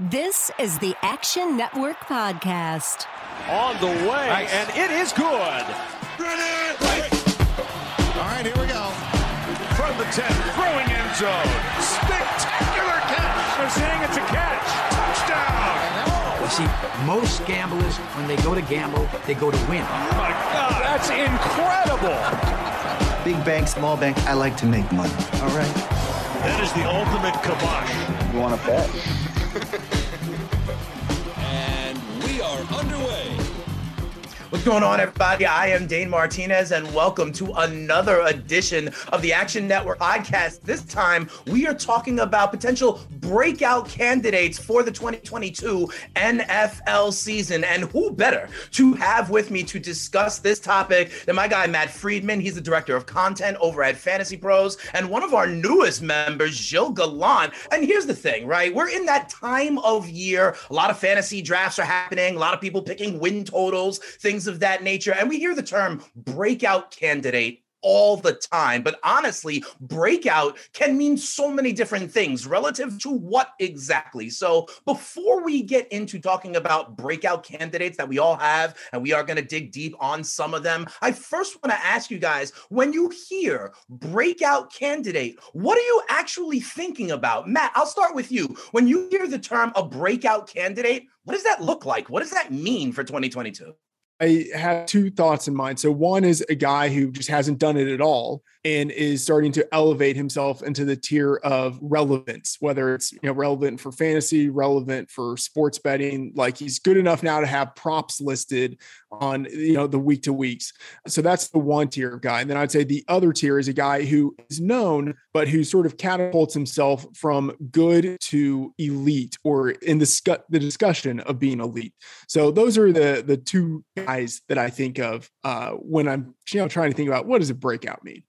This is the Action Network podcast. On the way, nice. And it is good. All right, here we go. From the 10, throwing end zone. Spectacular catch. They're saying it's a catch. Touchdown. You see, most gamblers, when they go to gamble, they go to win. Oh, my God, that's incredible. Big bank, small bank, I like to make money. All right. That is the ultimate kibosh. You want to bet? And we are underway. What's going on, everybody? I am Dane Martinez, and welcome to another edition of the Action Network podcast. This time, we are talking about potential breakout candidates for the 2022 NFL season. And who better to have with me to discuss this topic than my guy, Matt Freedman. He's the director of content over at Fantasy Pros and one of our newest members, Gilles Gallant. And here's the thing, right? We're in that time of year. A lot of fantasy drafts are happening. A lot of people picking win totals, things of that nature. And we hear the term breakout candidate all the time. But honestly, breakout can mean so many different things relative to what exactly. So before we get into talking about breakout candidates that we all have, and we are going to dig deep on some of them, I first want to ask you guys, when you hear breakout candidate, what are you actually thinking about? Matt, I'll start with you. When you hear the term a breakout candidate, what does that look like? What does that mean for 2022? I have two thoughts in mind. So one is a guy who just hasn't done it at all and is starting to elevate himself into the tier of relevance, whether it's relevant for fantasy, relevant for sports betting. Like, he's good enough now to have props listed on the week to weeks. So that's the one tier of guy. And then I'd say the other tier is a guy who is known, but who sort of catapults himself from good to elite, or in the discussion of being elite. So those are the two guys that I think of when I'm trying to think about what does a breakout mean.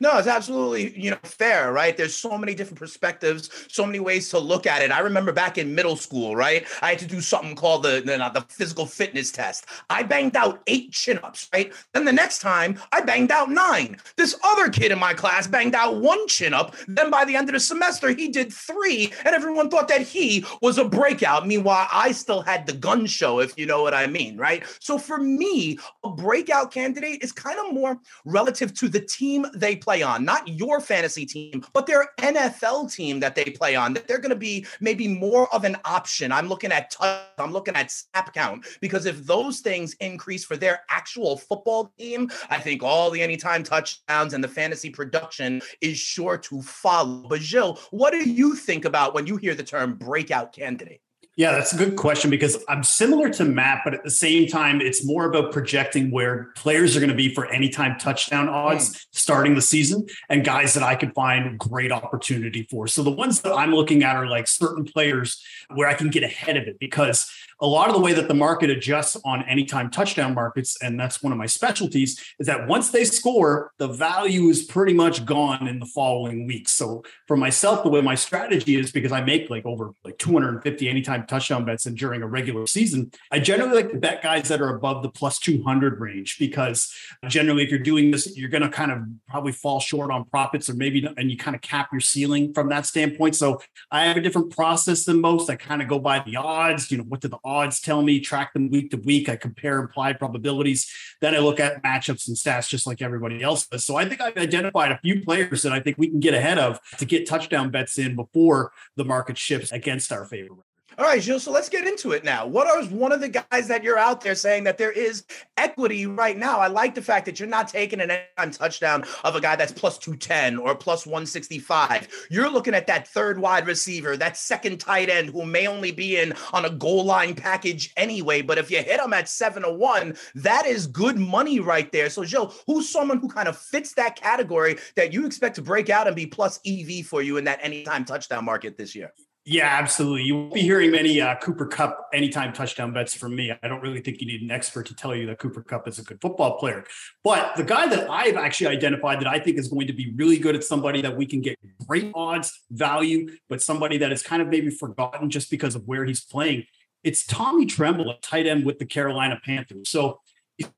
No, it's absolutely, fair, right? There's so many different perspectives, so many ways to look at it. I remember back in middle school, right? I had to do something called the physical fitness test. I banged out 8 chin-ups, right? Then the next time, I banged out 9. This other kid in my class banged out 1 chin-up. Then by the end of the semester, he did 3, and everyone thought that he was a breakout. Meanwhile, I still had the gun show, if you know what I mean, right? So for me, a breakout candidate is kind of more relative to the team they play on, not your fantasy team, but their NFL team that they play on, that they're going to be maybe more of an option. I'm looking at touch, I'm looking at snap count, because if those things increase for their actual football team, I think all the anytime touchdowns and the fantasy production is sure to follow. But Gilles, what do you think about when you hear the term breakout candidate? Yeah, that's a good question, because I'm similar to Matt, but at the same time, it's more about projecting where players are going to be for anytime touchdown odds starting the season, and guys that I could find great opportunity for. So the ones that I'm looking at are like certain players where I can get ahead of it, because a lot of the way that the market adjusts on anytime touchdown markets, and that's one of my specialties, is that once they score, the value is pretty much gone in the following week. So for myself, the way my strategy is, because I make over 250 anytime touchdown bets and during a regular season, I generally like to bet guys that are above the plus 200 range, because generally if you're doing this, you're going to kind of probably fall short on profits, or maybe, and you kind of cap your ceiling from that standpoint. So I have a different process than most. I kind of go by the odds, what did the odds tell me, track them week to week. I compare implied probabilities. Then I look at matchups and stats just like everybody else does. So I think I've identified a few players that I think we can get ahead of to get touchdown bets in before the market shifts against our favor. All right, Gilles, so let's get into it now. What is one of the guys that you're out there saying that there is equity right now? I like the fact that you're not taking an anytime touchdown of a guy that's plus 210 or plus 165. You're looking at that third wide receiver, that second tight end who may only be in on a goal line package anyway, but if you hit him at 7-1, that is good money right there. So Gilles, who's someone who kind of fits that category that you expect to break out and be plus EV for you in that anytime touchdown market this year? Yeah, absolutely. You won't be hearing many Cooper Kupp anytime touchdown bets from me. I don't really think you need an expert to tell you that Cooper Kupp is a good football player. But the guy that I've actually identified that I think is going to be really good at somebody that we can get great odds, value, but somebody that is kind of maybe forgotten just because of where he's playing, it's Tommy Tremble, a tight end with the Carolina Panthers. So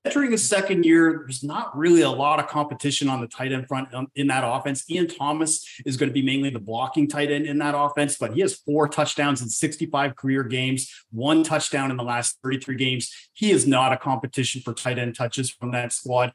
Entering his second year, there's not really a lot of competition on the tight end front in that offense. Ian Thomas is going to be mainly the blocking tight end in that offense, but he has 4 touchdowns in 65 career games, 1 touchdown in the last 33 games. He is not a competition for tight end touches from that squad.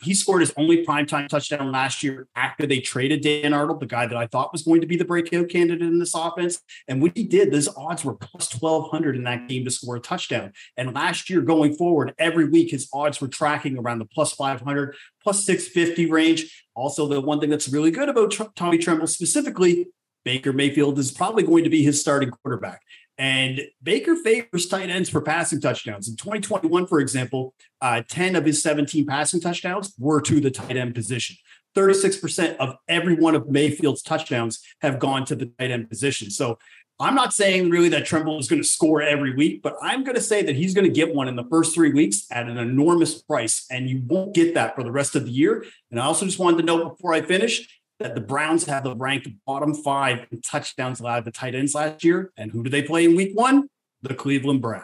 He scored his only primetime touchdown last year after they traded Dan Arnold, the guy that I thought was going to be the breakout candidate in this offense. And when he did, those odds were plus 1,200 in that game to score a touchdown. And last year going forward, every week, his odds were tracking around the plus 500, plus 650 range. Also, the one thing that's really good about Tommy Tremble specifically, Baker Mayfield is probably going to be his starting quarterback. And Baker favors tight ends for passing touchdowns. In 2021, for example, 10 of his 17 passing touchdowns were to the tight end position. 36% of every one of Mayfield's touchdowns have gone to the tight end position. So I'm not saying really that Tremble is going to score every week, but I'm going to say that he's going to get one in the first 3 weeks at an enormous price, and you won't get that for the rest of the year. And I also just wanted to note before I finish that the Browns have the ranked bottom 5 in touchdowns allowed to tight ends last year. And who do they play in week 1? The Cleveland Browns.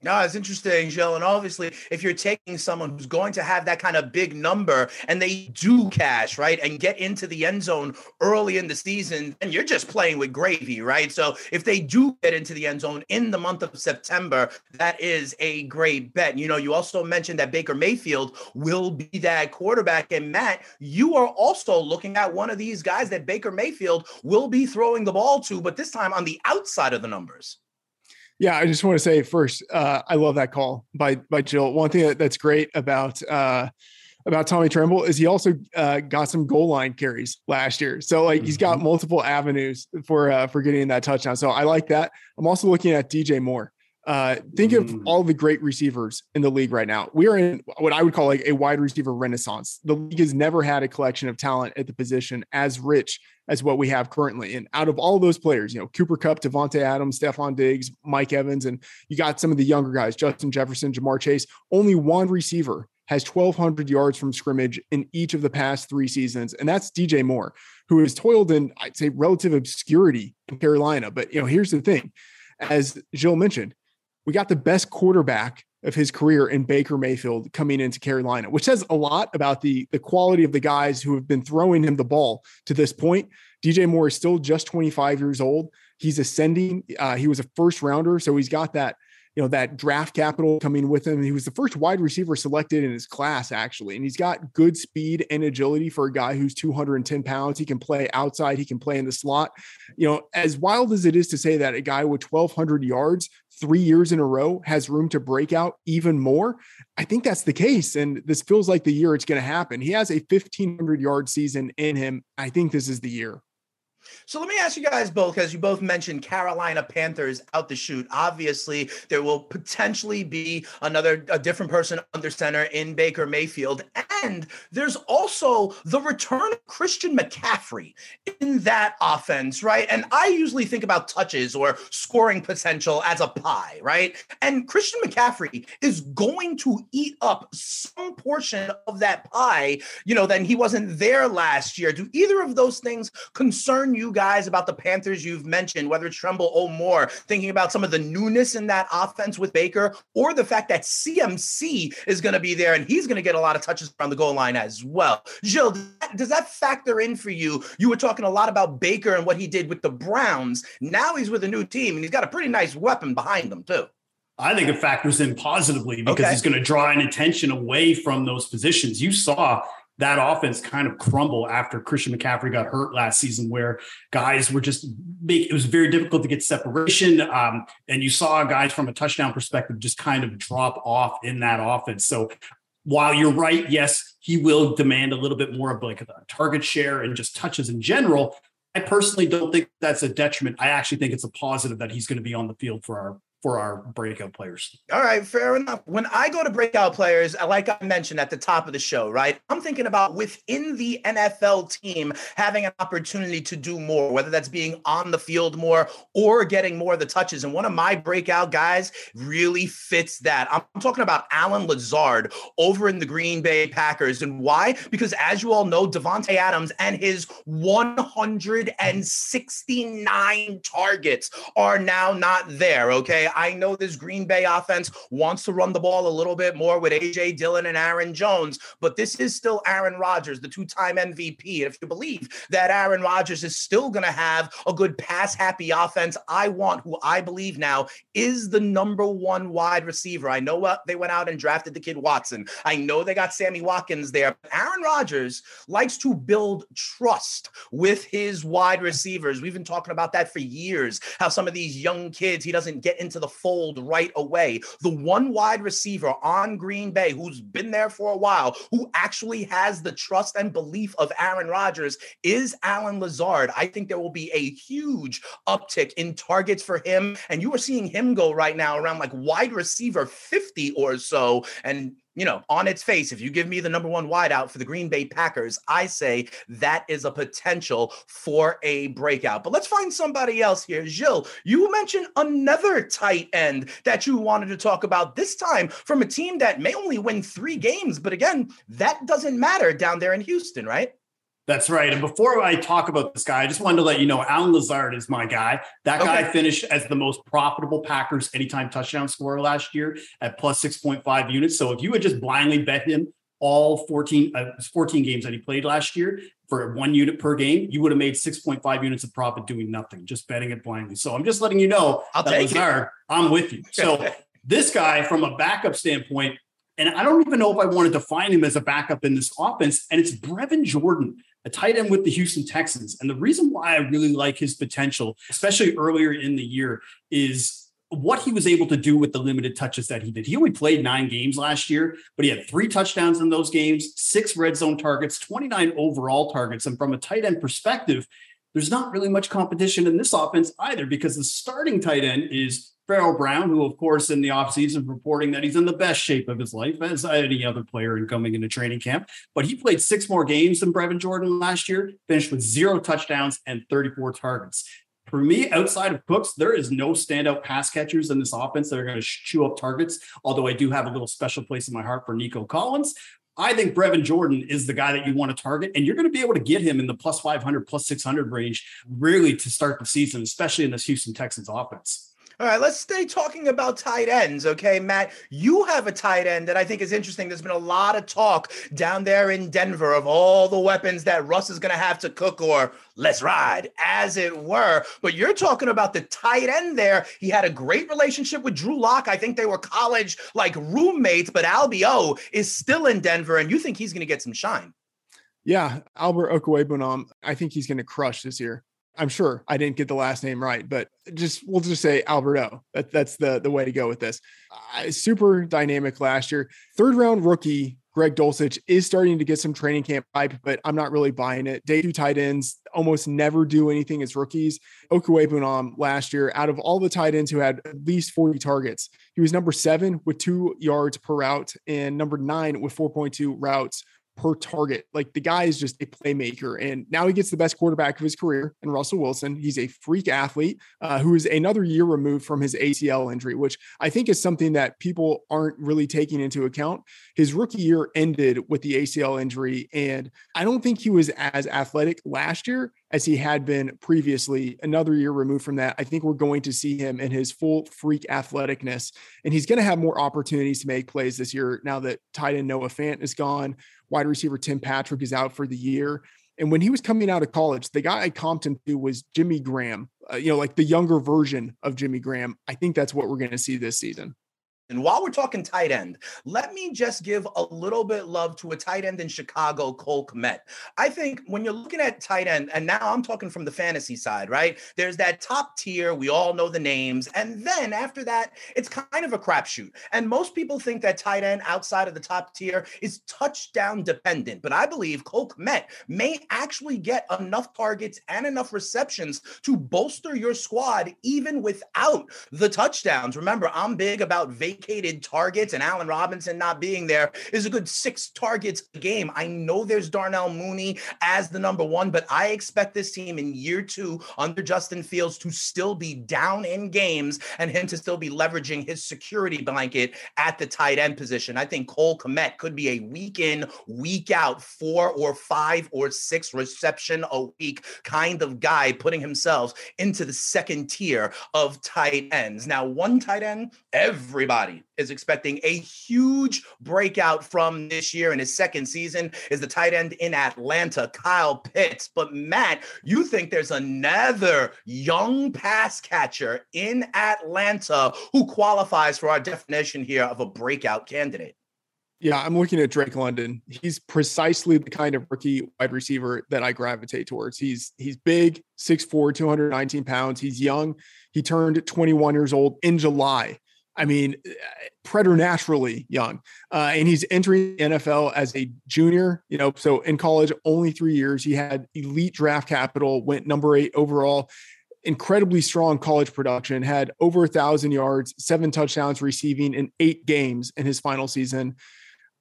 No, it's interesting, Joe. And obviously, if you're taking someone who's going to have that kind of big number and they do cash, right, and get into the end zone early in the season, and you're just playing with gravy, right? So if they do get into the end zone in the month of September, that is a great bet. You know, you also mentioned that Baker Mayfield will be that quarterback. And Matt, you are also looking at one of these guys that Baker Mayfield will be throwing the ball to, but this time on the outside of the numbers. Yeah, I just want to say first, I love that call by Jill. One thing that's great about Tommy Tremble is he also got some goal line carries last year. So like he's got multiple avenues for getting that touchdown. So I like that. I'm also looking at DJ Moore. Think of all the great receivers in the league right now. We are in what I would call like a wide receiver renaissance. The league has never had a collection of talent at the position as rich as what we have currently. And out of all those players, you know, Cooper Kupp, Devontae Adams, Stephon Diggs, Mike Evans, and you got some of the younger guys, Justin Jefferson, Jamar Chase, only one receiver has 1,200 yards from scrimmage in each of the past 3 seasons. And that's DJ Moore, who has toiled in, I'd say, relative obscurity in Carolina. But, you know, here's the thing, as Jill mentioned, we got the best quarterback of his career in Baker Mayfield coming into Carolina, which says a lot about the quality of the guys who have been throwing him the ball to this point. DJ Moore is still just 25 years old. He's ascending. He was a first rounder. So he's got that, you know, that draft capital coming with him. He was the first wide receiver selected in his class, actually. And he's got good speed and agility for a guy who's 210 pounds. He can play outside. He can play in the slot. You know, as wild as it is to say that a guy with 1,200 yards 3 years in a row has room to break out even more, I think that's the case. And this feels like the year it's going to happen. He has a 1,500 yard season in him. I think this is the year. So let me ask you guys both, because you both mentioned Carolina Panthers out the chute. Obviously, there will potentially be a different person under center in Baker Mayfield. And there's also the return of Christian McCaffrey in that offense, right? And I usually think about touches or scoring potential as a pie, right? And Christian McCaffrey is going to eat up some portion of that pie, you know, then he wasn't there last year. Do either of those things concern you guys about the Panthers you've mentioned, whether it's Tremble or Moore, thinking about some of the newness in that offense with Baker, or the fact that CMC is going to be there and he's going to get a lot of touches around the goal line as well? Jill, does that factor in for you? You were talking a lot about Baker and what he did with the Browns. Now he's with a new team and he's got a pretty nice weapon behind him too. I think it factors in positively because he's going to draw an attention away from those positions. You saw that offense kind of crumble after Christian McCaffrey got hurt last season, where guys were just it was very difficult to get separation. And you saw guys from a touchdown perspective just kind of drop off in that offense. So while you're right, yes, he will demand a little bit more of like a target share and just touches in general. I personally don't think that's a detriment. I actually think it's a positive that he's going to be on the field for our breakout players. All right, fair enough. When I go to breakout players, like I mentioned at the top of the show, right, I'm thinking about within the NFL team having an opportunity to do more, whether that's being on the field more or getting more of the touches. And one of my breakout guys really fits that. I'm talking about Allen Lazard over in the Green Bay Packers. And why? Because as you all know, Devontae Adams and his 169 targets are now not there, okay? I know this Green Bay offense wants to run the ball a little bit more with A.J. Dillon and Aaron Jones, but this is still Aaron Rodgers, the two-time MVP. And if you believe that Aaron Rodgers is still going to have a good pass-happy offense, I want who I believe now is the number one wide receiver. I know what they went out and drafted the kid Watson. I know they got Sammy Watkins there. But Aaron Rodgers likes to build trust with his wide receivers. We've been talking about that for years, how some of these young kids, he doesn't get into the fold right away. The one wide receiver on Green Bay who's been there for a while, who actually has the trust and belief of Aaron Rodgers is Allen Lazard. I think there will be a huge uptick in targets for him. And you are seeing him go right now around like wide receiver 50 or so. And, you know, on its face, if you give me the number one wideout for the Green Bay Packers, I say that is a potential for a breakout. But let's find somebody else here. Gilles, you mentioned another tight end that you wanted to talk about, this time from a team that may only win 3 games. But again, that doesn't matter down there in Houston, right? That's right. And before I talk about this guy, I just wanted to let you know, Allen Lazard is my guy. That guy finished as the most profitable Packers anytime touchdown scorer last year at plus 6.5 units. So if you had just blindly bet him all 14 games that he played last year for 1 unit per game, you would have made 6.5 units of profit doing nothing, just betting it blindly. So I'm just letting you know, that Lazard, I'm with you. So this guy from a backup standpoint, and I don't even know if I want to define him as a backup in this offense, and it's Brevin Jordan, a tight end with the Houston Texans. And the reason why I really like his potential, especially earlier in the year, is what he was able to do with the limited touches that he did. He only played 9 games last year, but he had 3 touchdowns in those games, 6 red zone targets, 29 overall targets. And from a tight end perspective, there's not really much competition in this offense either, because the starting tight end is Farrell Brown, who, of course, in the offseason reporting that he's in the best shape of his life as any other player in coming into training camp. But he played 6 more games than Brevin Jordan last year, finished with 0 touchdowns and 34 targets. For me, outside of Cooks, there is no standout pass catchers in this offense that are going to chew up targets, although I do have a little special place in my heart for Nico Collins. I think Brevin Jordan is the guy that you want to target, and you're going to be able to get him in the plus 500, plus 600 range really to start the season, especially in this Houston Texans offense. All right, let's stay talking about tight ends, okay, Matt? You have a tight end that I think is interesting. There's been a lot of talk down there in Denver of all the weapons that Russ is going to have to cook or let's ride, as it were. But you're talking about the tight end there. He had a great relationship with Drew Lock. I think they were college-like roommates, but Albie O is still in Denver, and you think he's going to get some shine. Yeah, Albert Okwuegbunam, I think he's going to crush this year. I'm sure I didn't get the last name right, but we'll just say Albert O. That's the way to go with this. Super dynamic last year. 3rd round rookie Greg Dulcich is starting to get some training camp hype, but I'm not really buying it. Day 2 tight ends almost never do anything as rookies. Okwuegbunam last year, out of all the tight ends who had at least 40 targets, he was number 7 with 2 yards per route and number 9 with 4.2 routes per target. Like, the guy is just a playmaker, and now he gets the best quarterback of his career in Russell Wilson. He's a freak athlete who is another year removed from his ACL injury, which I think is something that people aren't really taking into account. His rookie year ended with the ACL injury, and I don't think he was as athletic last year as he had been previously. Another year removed from that, I think we're going to see him in his full freak athleticness, and he's going to have more opportunities to make plays this year now that tight end Noah Fant is gone. Wide receiver Tim Patrick is out for the year. And when he was coming out of college, the guy I comped him to was Jimmy Graham, like the younger version of Jimmy Graham. I think that's what we're going to see this season. And while we're talking tight end, let me just give a little bit love to a tight end in Chicago, Cole Kmet. I think when you're looking at tight end, and now I'm talking from the fantasy side, right? There's that top tier. We all know the names. And then after that, it's kind of a crapshoot. And most people think that tight end outside of the top tier is touchdown dependent. But I believe Cole Kmet may actually get enough targets and enough receptions to bolster your squad, even without the touchdowns. Remember, I'm big about vacancies allocated targets and Allen Robinson not being there is a good 6 targets a game. I know there's Darnell Mooney as the number one, but I expect this team in year 2 under Justin Fields to still be down in games and him to still be leveraging his security blanket at the tight end position. I think Cole Kmet could be a week in, week out, 4 or 5 or 6 reception a week kind of guy, putting himself into the second tier of tight ends. Now, one tight end everybody is expecting a huge breakout from this year in his second season is the tight end in Atlanta, Kyle Pitts. But Matt, you think there's another young pass catcher in Atlanta who qualifies for our definition here of a breakout candidate? Yeah, I'm looking at Drake London. He's precisely the kind of rookie wide receiver that I gravitate towards. He's big, 6'4", 219 pounds. He's young. He turned 21 years old in July. I mean, preternaturally young. And he's entering the NFL as a junior, you know, so in college, only 3 years. He had elite draft capital, went number 8 overall. Incredibly strong college production, had over 1,000 yards, 7 touchdowns receiving in 8 games in his final season.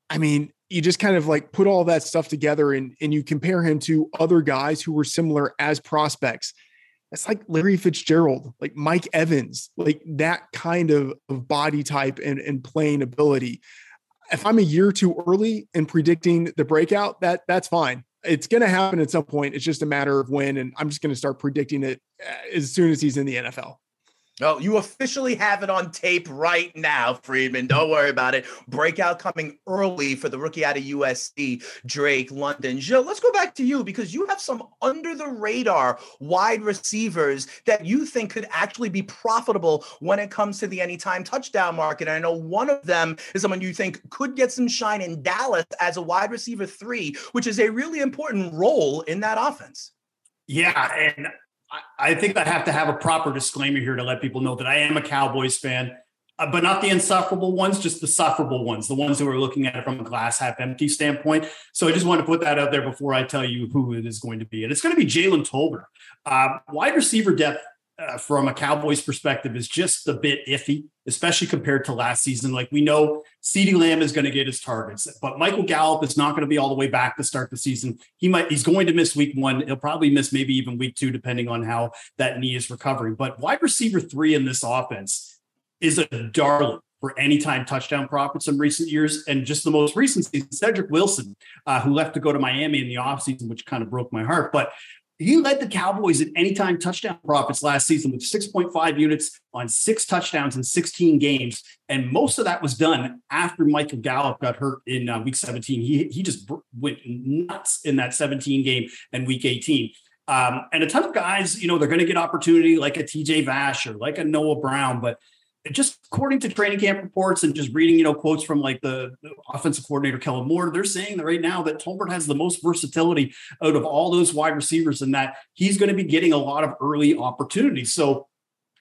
I mean, you just kind of like put all that stuff together and you compare him to other guys who were similar as prospects. That's like Larry Fitzgerald, like Mike Evans, like that kind of body type and playing ability. If I'm a year too early in predicting the breakout, that's fine. It's going to happen at some point. It's just a matter of when, and I'm just going to start predicting it as soon as he's in the NFL. No, you officially have it on tape right now, Freedman. Don't worry about it. Breakout coming early for the rookie out of USC, Drake London. Gilles, let's go back to you because you have some under-the-radar wide receivers that you think could actually be profitable when it comes to the anytime touchdown market. And I know one of them is someone you think could get some shine in Dallas as a wide receiver 3, which is a really important role in that offense. Yeah, and I think I have to have a proper disclaimer here to let people know that I am a Cowboys fan, but not the insufferable ones, just the sufferable ones, the ones who are looking at it from a glass half empty standpoint. So I just want to put that out there before I tell you who it is going to be. And it's going to be Jalen Tolbert. Wide receiver depth from a Cowboys perspective is just a bit iffy, especially compared to last season. Like we know CeeDee Lamb is going to get his targets, but Michael Gallup is not going to be all the way back to start the season. He's going to miss week 1. He'll probably miss maybe even week 2, depending on how that knee is recovering. But wide receiver 3 in this offense is a darling for anytime touchdown profits in recent years. And just the most recent season, Cedric Wilson, who left to go to Miami in the offseason, which kind of broke my heart, but he led the Cowboys in anytime touchdown profits last season with 6.5 units on 6 touchdowns in 16 games. And most of that was done after Michael Gallup got hurt in week 17. He just went nuts in that 17 game and week 18. And a ton of guys, you know, they're going to get opportunity like a TJ Vash or like a Noah Brown, but just according to training camp reports and just reading, you know, quotes from like the offensive coordinator, Kellen Moore, they're saying that right now that Tolbert has the most versatility out of all those wide receivers and that he's going to be getting a lot of early opportunities. So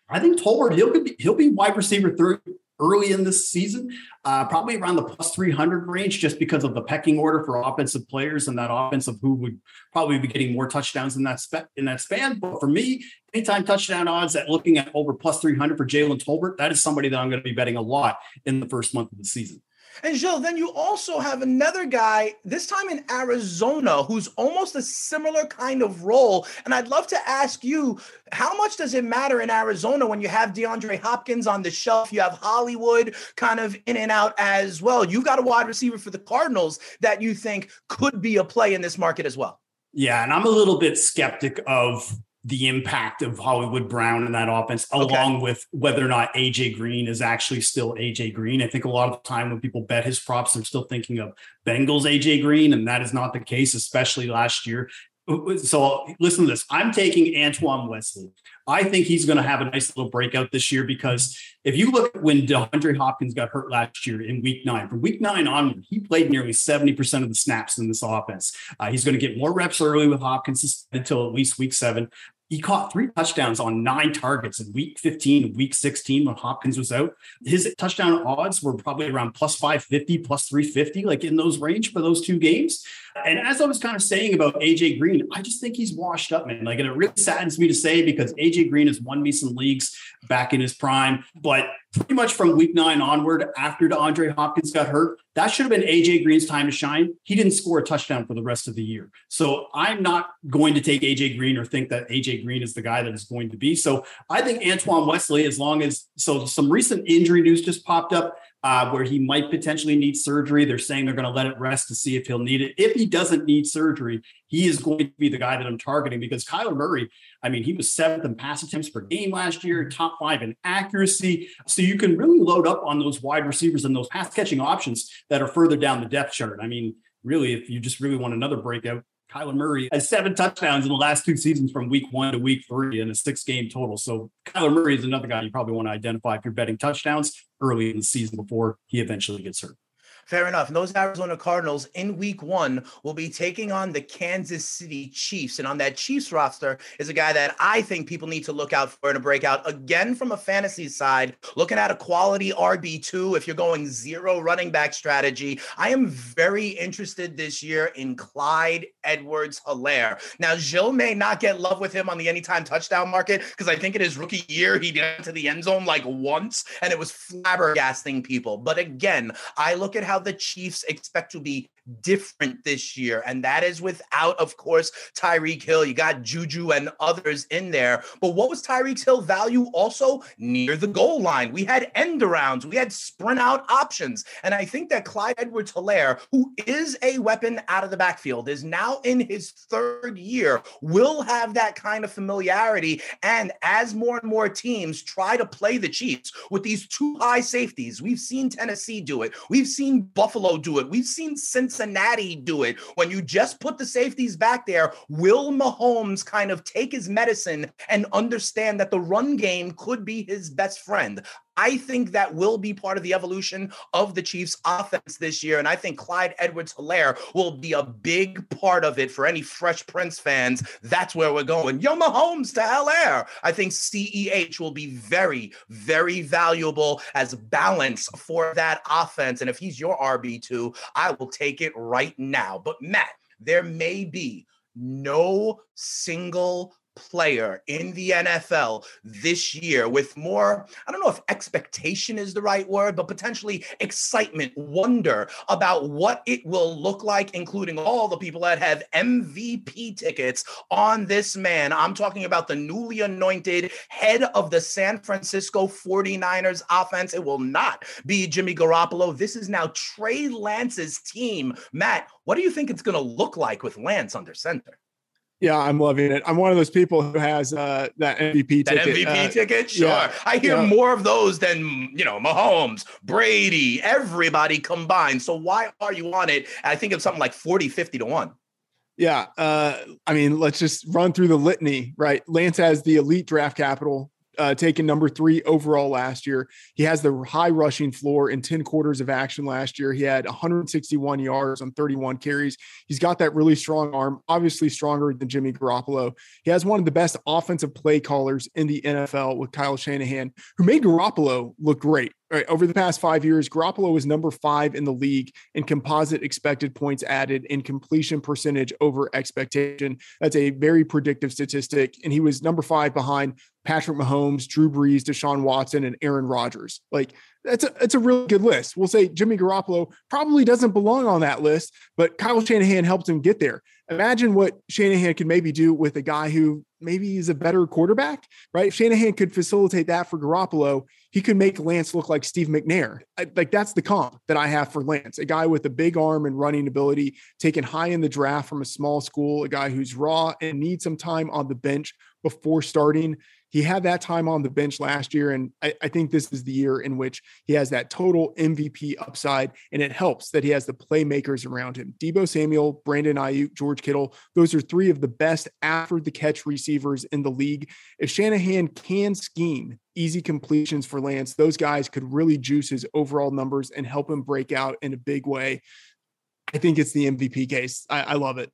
I think Tolbert, he'll be wide receiver 3 early in this season, probably around the plus 300 range, just because of the pecking order for offensive players and that offense of who would probably be getting more touchdowns in that span. But for me, anytime touchdown odds at looking at over plus 300 for Jalen Tolbert, that is somebody that I'm going to be betting a lot in the first month of the season. And Gilles, then you also have another guy, this time in Arizona, who's almost a similar kind of role. And I'd love to ask you, how much does it matter in Arizona when you have DeAndre Hopkins on the shelf? You have Hollywood kind of in and out as well. You've got a wide receiver for the Cardinals that you think could be a play in this market as well. Yeah, and I'm a little bit skeptic of the impact of Hollywood Brown in that offense, along with whether or not AJ Green is actually still AJ Green. I think a lot of the time when people bet his props, they're still thinking of Bengals AJ Green, and that is not the case, especially last year. So listen to this. I'm taking Antoine Wesley. I think he's going to have a nice little breakout this year because if you look at when DeAndre Hopkins got hurt last year in week 9, from week 9 onward, he played nearly 70% of the snaps in this offense. He's going to get more reps early with Hopkins until at least week 7. He caught 3 touchdowns on 9 targets in week 15 and week 16 when Hopkins was out. His touchdown odds were probably around plus 550, plus 350, like in those range for those 2 games. And as I was kind of saying about AJ Green, I just think he's washed up, man. Like, and it really saddens me to say because AJ Green has won me some leagues back in his prime, but pretty much from week 9 onward after DeAndre Hopkins got hurt, that should have been AJ Green's time to shine. He didn't score a touchdown for the rest of the year. So I'm not going to take AJ Green or think that AJ Green is the guy that is going to be. So I think Antoine Wesley, as long as, so some recent injury news just popped up where he might potentially need surgery. They're saying they're going to let it rest to see if he'll need it. If he doesn't need surgery, he is going to be the guy that I'm targeting because Kyler Murray, I mean, he was 7th in pass attempts per game last year, top 5 in accuracy. So you can really load up on those wide receivers and those pass catching options that are further down the depth chart. I mean, really, if you just really want another breakout, Kyler Murray has 7 touchdowns in the last 2 seasons from week 1 to week 3 in a 6-game total. So Kyler Murray is another guy you probably want to identify if you're betting touchdowns early in the season before he eventually gets hurt. Fair enough. And those Arizona Cardinals in week 1 will be taking on the Kansas City Chiefs. And on that Chiefs roster is a guy that I think people need to look out for in a breakout. Again, from a fantasy side, looking at a quality RB2, if you're going zero running back strategy, I am very interested this year in Clyde Edwards-Helaire. Now, Gilles may not get love with him on the anytime touchdown market because I think in his rookie year, he got to the end zone like once and it was flabbergasting people. But again, I look at how the Chiefs expect to be different this year. And that is without, of course, Tyreek Hill. You got Juju and others in there. But what was Tyreek Hill value also? Near the goal line. We had end arounds. We had sprint out options. And I think that Clyde Edwards-Helaire, who is a weapon out of the backfield, is now in his 3rd year, will have that kind of familiarity. And as more and more teams try to play the Chiefs with these 2 high safeties, we've seen Tennessee do it. We've seen Buffalo do it. We've seen Cincinnati do it. When you just put the safeties back there, will Mahomes kind of take his medicine and understand that the run game could be his best friend? I think that will be part of the evolution of the Chiefs offense this year. And I think Clyde Edwards-Helaire will be a big part of it for any Fresh Prince fans. That's where we're going. Yo, Mahomes to Helaire. I think CEH will be very, very valuable as balance for that offense. And if he's your RB2, I will take it right now. But Matt, there may be no single player in the NFL this year with more, I don't know if expectation is the right word, but potentially excitement, wonder about what it will look like, including all the people that have MVP tickets on this man. I'm talking about the newly anointed head of the San Francisco 49ers offense. It will not be Jimmy Garoppolo. This is now Trey Lance's team. Matt, what do you think it's going to look like with Lance under center? Yeah, I'm loving it. I'm one of those people who has that MVP ticket. That MVP ticket? Sure. Yeah, I hear more of those than, Mahomes, Brady, everybody combined. So why are you on it? I think it's something like 40-50 to 1. Yeah. Let's just run through the litany, right? Lance has the elite draft capital, taken number 3 overall last year. He has the high rushing floor in 10 quarters of action last year. He had 161 yards on 31 carries. He's got that really strong arm, obviously stronger than Jimmy Garoppolo. He has one of the best offensive play callers in the NFL with Kyle Shanahan, who made Garoppolo look great. All right, over the past 5 years, Garoppolo was number 5 in the league in composite expected points added and completion percentage over expectation. That's a very predictive statistic. And he was number 5 behind Patrick Mahomes, Drew Brees, Deshaun Watson, and Aaron Rodgers. Like, It's a really good list. We'll say Jimmy Garoppolo probably doesn't belong on that list, but Kyle Shanahan helped him get there. Imagine what Shanahan could maybe do with a guy who maybe is a better quarterback, right? If Shanahan could facilitate that for Garoppolo, he could make Lance look like Steve McNair. That's the comp that I have for Lance, a guy with a big arm and running ability, taken high in the draft from a small school, a guy who's raw and needs some time on the bench before starting. He had that time on the bench last year, and I think this is the year in which he has that total MVP upside, and it helps that he has the playmakers around him. Deebo Samuel, Brandon Ayuk, George Kittle, those are 3 of the best after-the-catch receivers in the league. If Shanahan can scheme easy completions for Lance, those guys could really juice his overall numbers and help him break out in a big way. I think it's the MVP case. I love it.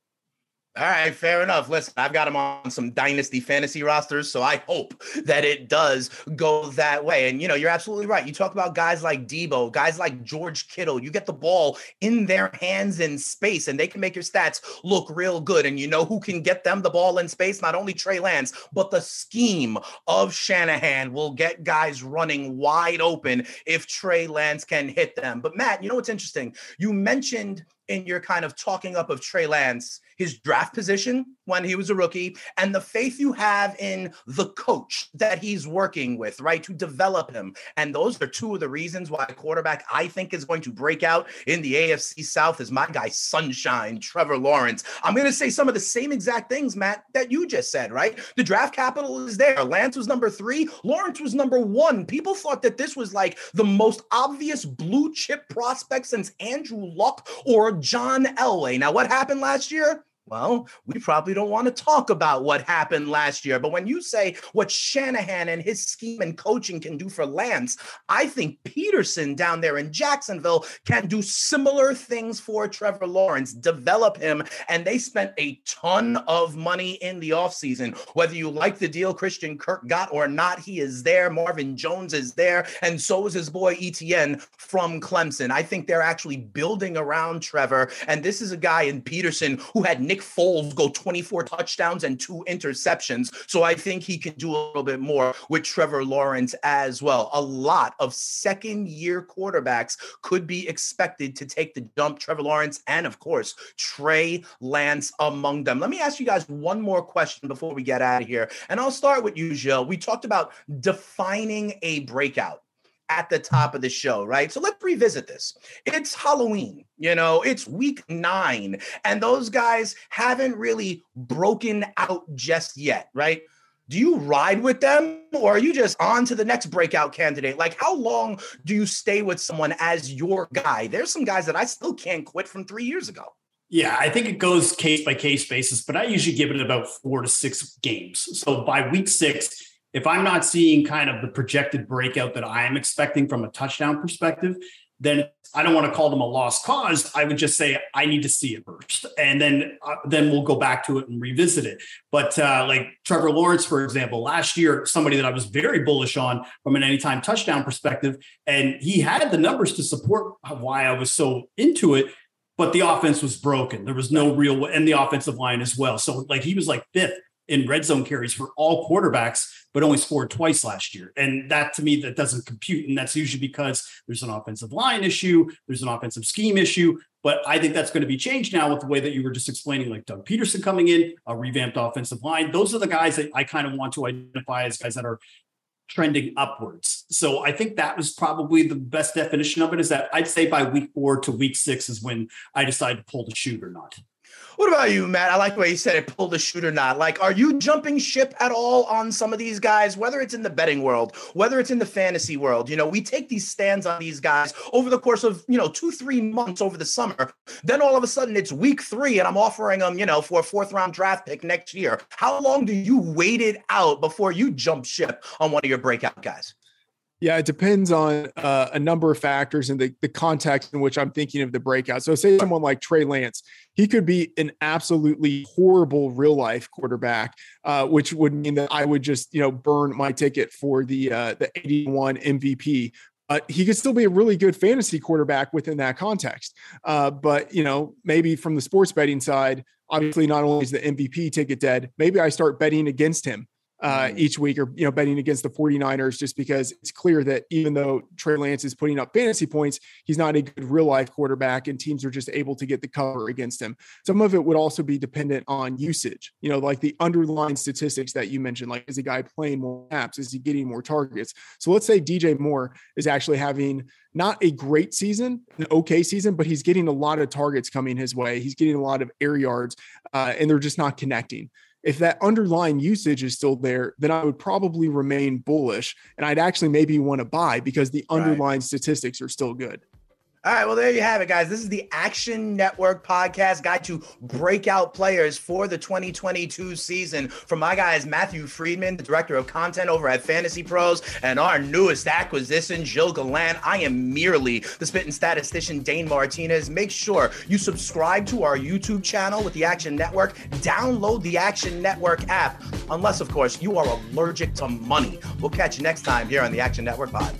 All right, fair enough. Listen, I've got him on some dynasty fantasy rosters, so I hope that it does go that way. And, you know, you're absolutely right. You talk about guys like Debo, guys like George Kittle. You get the ball in their hands in space, and they can make your stats look real good. And you know who can get them the ball in space? Not only Trey Lance, but the scheme of Shanahan will get guys running wide open if Trey Lance can hit them. But, Matt, you know what's interesting? You mentioned in your kind of talking up of Trey Lance, his draft position when he was a rookie, and the faith you have in the coach that he's working with, right, to develop him. And those are two of the reasons why a quarterback I think is going to break out in the AFC South is my guy, Sunshine, Trevor Lawrence. I'm going to say some of the same exact things, Matt, that you just said, right? The draft capital is there. Lance was number 3. Lawrence was number 1. People thought that this was like the most obvious blue chip prospect since Andrew Luck or John Elway. Now, what happened last year? Well, we probably don't want to talk about what happened last year. But when you say what Shanahan and his scheme and coaching can do for Lance, I think Peterson down there in Jacksonville can do similar things for Trevor Lawrence, develop him. And they spent a ton of money in the offseason. Whether you like the deal Christian Kirk got or not, he is there. Marvin Jones is there. And so is his boy Etienne from Clemson. I think they're actually building around Trevor. And this is a guy in Peterson who had Nick Foles go 24 touchdowns and 2 interceptions. So I think he can do a little bit more with Trevor Lawrence as well. A lot of second-year quarterbacks could be expected to take the jump. Trevor Lawrence and, of course, Trey Lance among them. Let me ask you guys one more question before we get out of here. And I'll start with you, Gilles. We talked about defining a breakout at the top of the show, right? So let's revisit this. It's Halloween, you know, it's week 9, and those guys haven't really broken out just yet, right? Do you ride with them, or are you just on to the next breakout candidate? Like, how long do you stay with someone as your guy? There's some guys that I still can't quit from 3 years ago. Yeah, I think it goes case by case basis, but I usually give it about 4 to 6 games. So by week 6, if I'm not seeing kind of the projected breakout that I am expecting from a touchdown perspective, then I don't want to call them a lost cause. I would just say I need to see it first, and then we'll go back to it and revisit it. But like Trevor Lawrence, for example, last year, somebody that I was very bullish on from an anytime touchdown perspective, and he had the numbers to support why I was so into it, but the offense was broken. There was no real way, and the offensive line as well. So like he was like 5th in red zone carries for all quarterbacks, but only scored twice last year. And that, to me, that doesn't compute. And that's usually because there's an offensive line issue. There's an offensive scheme issue. But I think that's going to be changed now with the way that you were just explaining, like Doug Peterson coming in, a revamped offensive line. Those are the guys that I kind of want to identify as guys that are trending upwards. So I think that was probably the best definition of it, is that I'd say by week 4 to week 6 is when I decide to pull the shoot or not. What about you, Matt? I like the way you said it, pull the shoot or not. Like, are you jumping ship at all on some of these guys, whether it's in the betting world, whether it's in the fantasy world? You know, we take these stands on these guys over the course of, you know, 2-3 months over the summer. Then all of a sudden it's week 3 and I'm offering them, you know, for a 4th round draft pick next year. How long do you wait it out before you jump ship on one of your breakout guys? Yeah, it depends on a number of factors and the context in which I'm thinking of the breakout. So say someone like Trey Lance, he could be an absolutely horrible real life quarterback, which would mean that I would just, you know, burn my ticket for the 81 MVP. He could still be a really good fantasy quarterback within that context. But, you know, maybe from the sports betting side, obviously not only is the MVP ticket dead, maybe I start betting against him each week, or, you know, betting against the 49ers, just because it's clear that even though Trey Lance is putting up fantasy points, he's not a good real life quarterback, and teams are just able to get the cover against him. Some of it would also be dependent on usage, you know, like the underlying statistics that you mentioned, like, is the guy playing more snaps? Is he getting more targets? So let's say DJ Moore is actually having not a great season, an okay season, but he's getting a lot of targets coming his way. He's getting a lot of air yards, and they're just not connecting. If that underlying usage is still there, then I would probably remain bullish, and I'd actually maybe want to buy because the underlying statistics are still good. All right, well, there you have it, guys. This is the Action Network podcast. Got you breakout players for the 2022 season. From my guys, Matthew Freedman, the director of content over at Fantasy Pros, and our newest acquisition, Gilles Gallant. I am merely the spitting statistician, Dane Martinez. Make sure you subscribe to our YouTube channel with the Action Network. Download the Action Network app, unless, of course, you are allergic to money. We'll catch you next time here on the Action Network Pod.